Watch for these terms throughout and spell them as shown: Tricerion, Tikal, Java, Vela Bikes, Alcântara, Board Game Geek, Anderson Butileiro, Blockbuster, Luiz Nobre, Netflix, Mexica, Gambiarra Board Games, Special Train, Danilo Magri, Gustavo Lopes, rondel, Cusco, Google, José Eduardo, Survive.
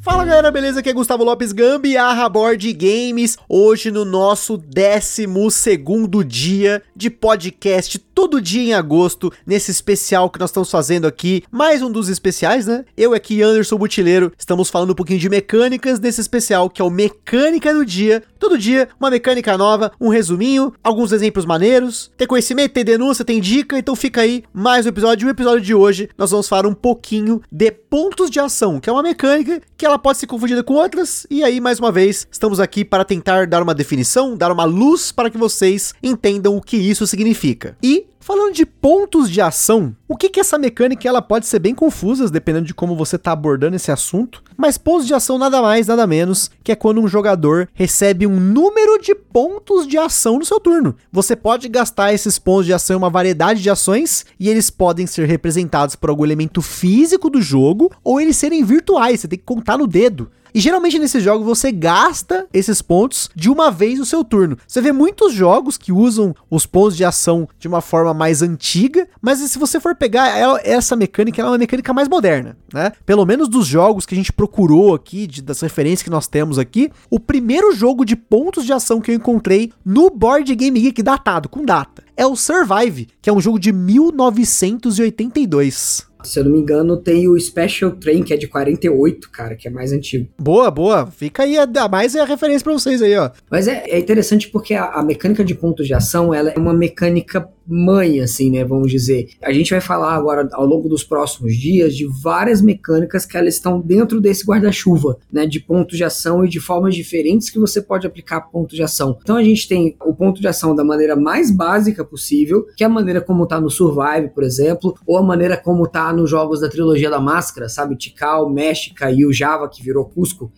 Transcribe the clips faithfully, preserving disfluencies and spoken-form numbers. Fala galera, beleza? Aqui é Gustavo Lopes, Gambiarra Board Games. Hoje no nosso décimo segundo dia de podcast, todo dia em agosto, nesse especial que nós estamos fazendo aqui, mais um dos especiais, né? Eu aqui, Anderson Butileiro, estamos falando um pouquinho de mecânicas nesse especial, que é o Mecânica do Dia. Todo dia, uma mecânica nova, um resuminho, alguns exemplos maneiros, tem conhecimento, tem denúncia, tem dica, então fica aí mais um episódio. E o episódio de hoje, nós vamos falar um pouquinho de pontos de ação, que é uma mecânica que ela pode ser confundida com outras, e aí, mais uma vez, estamos aqui para tentar dar uma definição, dar uma luz para que vocês entendam o que isso significa. E falando de pontos de ação, o que que essa mecânica, ela pode ser bem confusa, dependendo de como você está abordando esse assunto, mas pontos de ação nada mais, nada menos, que é quando um jogador recebe um número de pontos de ação no seu turno. Você pode gastar esses pontos de ação em uma variedade de ações, e eles podem ser representados por algum elemento físico do jogo, ou eles serem virtuais, você tem que contar no dedo. E geralmente nesses jogos você gasta esses pontos de uma vez no seu turno. Você vê muitos jogos que usam os pontos de ação de uma forma mais antiga, mas se você for pegar ela, essa mecânica, ela é uma mecânica mais moderna, né? Pelo menos dos jogos que a gente procurou aqui, de, das referências que nós temos aqui, o primeiro jogo de pontos de ação que eu encontrei no Board Game Geek datado, com data, é o Survive, que é um jogo de mil novecentos e oitenta e dois. Se eu não me engano, tem o Special Train, que é de quarenta e oito, cara, que é mais antigo. Boa, boa. Fica aí, a mais é a referência pra vocês aí, ó. Mas é, é interessante porque a, a mecânica de pontos de ação, ela é uma mecânica mãe, assim, né, vamos dizer. A gente vai falar agora, ao longo dos próximos dias, de várias mecânicas que elas estão dentro desse guarda-chuva, né, de pontos de ação e de formas diferentes que você pode aplicar pontos de ação. Então a gente tem o ponto de ação da maneira mais básica possível, que é a maneira como tá no Survive, por exemplo, ou a maneira como tá nos jogos da trilogia da Máscara, sabe, Tikal, Mexica e o Java, que virou Cusco.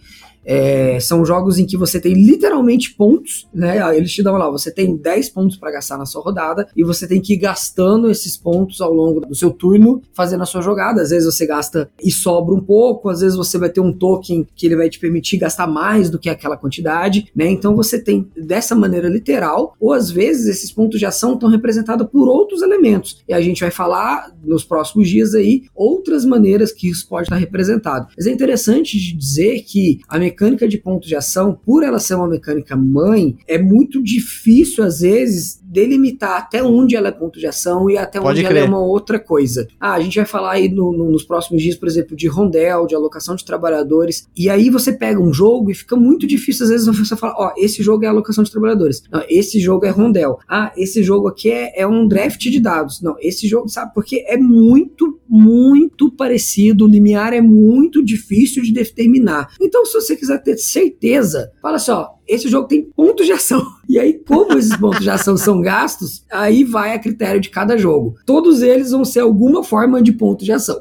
É, são jogos em que você tem literalmente pontos, né? Eles te dão lá, você tem dez pontos para gastar na sua rodada e você tem que ir gastando esses pontos ao longo do seu turno, fazendo a sua jogada. Às vezes você gasta e sobra um pouco, às vezes você vai ter um token que ele vai te permitir gastar mais do que aquela quantidade, né? Então você tem dessa maneira literal, ou às vezes esses pontos de ação estão representados por outros elementos, e a gente vai falar nos próximos dias aí outras maneiras que isso pode estar representado. Mas é interessante de dizer que a minha mecânica de pontos de ação, por ela ser uma mecânica mãe, é muito difícil, às vezes, delimitar até onde ela é ponto de ação e até Pode onde crer. Ela é uma outra coisa. Ah, a gente vai falar aí no, no, nos próximos dias, por exemplo, de rondel, de alocação de trabalhadores, e aí você pega um jogo e fica muito difícil, às vezes, você fala, ó, esse jogo é alocação de trabalhadores, não, esse jogo é rondel, ah, esse jogo aqui é, é um draft de dados, não, esse jogo, sabe, porque é muito, muito parecido, o limiar é muito difícil de determinar. Então, se você quiser ter certeza, fala assim, ó, esse jogo tem pontos de ação. E aí, como esses pontos de ação são gastos, aí vai a critério de cada jogo. Todos eles vão ser alguma forma de ponto de ação.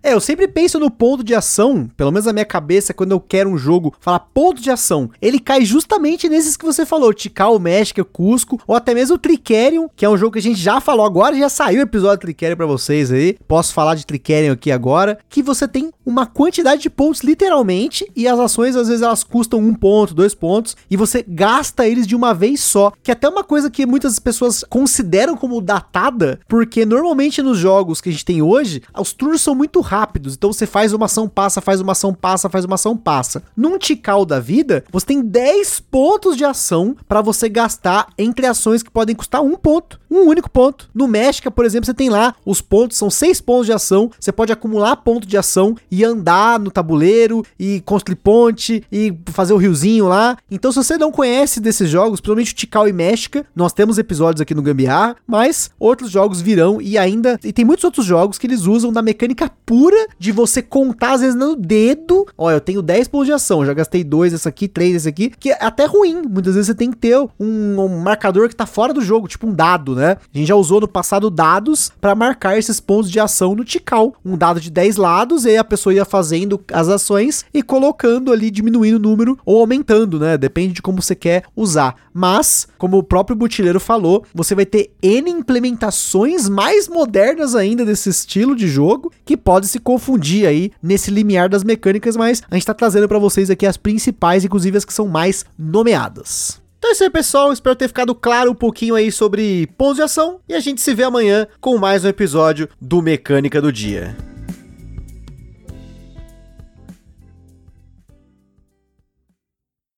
É, eu sempre penso no ponto de ação, pelo menos na minha cabeça, quando eu quero um jogo, falar ponto de ação, ele cai justamente nesses que você falou, Tikal, México, Cusco, ou até mesmo o Tricerion, que é um jogo que a gente já falou agora, já saiu o episódio do Tricerion pra vocês aí, posso falar de Tricerion aqui agora, que você tem uma quantidade de pontos, literalmente, e as ações, às vezes, elas custam um ponto, dois pontos, e você gasta eles de uma vez só, que é até uma coisa que muitas pessoas consideram como datada, porque normalmente nos jogos que a gente tem hoje, os turnos são muito rápidos, então você faz uma ação passa, faz uma ação passa, faz uma ação passa. Num Tikal da vida, você tem dez pontos de ação pra você gastar entre ações que podem custar um ponto, um único ponto. No México, por exemplo, você tem lá, os pontos são seis pontos de ação, você pode acumular ponto de ação e andar no tabuleiro e construir ponte e fazer o riozinho lá. Então, se você não conhece desses jogos, principalmente o Tikal e México, nós temos episódios aqui no Gambiarra, mas outros jogos virão e ainda, e tem muitos outros jogos que eles usam da mecânica pura de você contar, às vezes, no dedo. Ó, eu tenho dez pontos de ação, já gastei dois, essa aqui, três, essa aqui, que é até ruim. Muitas vezes você tem que ter um, um marcador que tá fora do jogo, tipo um dado, né? A gente já usou no passado dados pra marcar esses pontos de ação no Tikal. Um dado de dez lados, e aí a pessoa ia fazendo as ações e colocando ali, diminuindo o número ou aumentando, né? Depende de como você quer usar. Mas, como o próprio Butileiro falou, você vai ter N implementações mais modernas ainda desse estilo de jogo, que pode se confundir aí nesse limiar das mecânicas, mas a gente tá trazendo pra vocês aqui as principais, inclusive as que são mais nomeadas. É isso aí, pessoal. Espero ter ficado claro um pouquinho aí sobre pontos de ação. E a gente se vê amanhã com mais um episódio do Mecânica do Dia.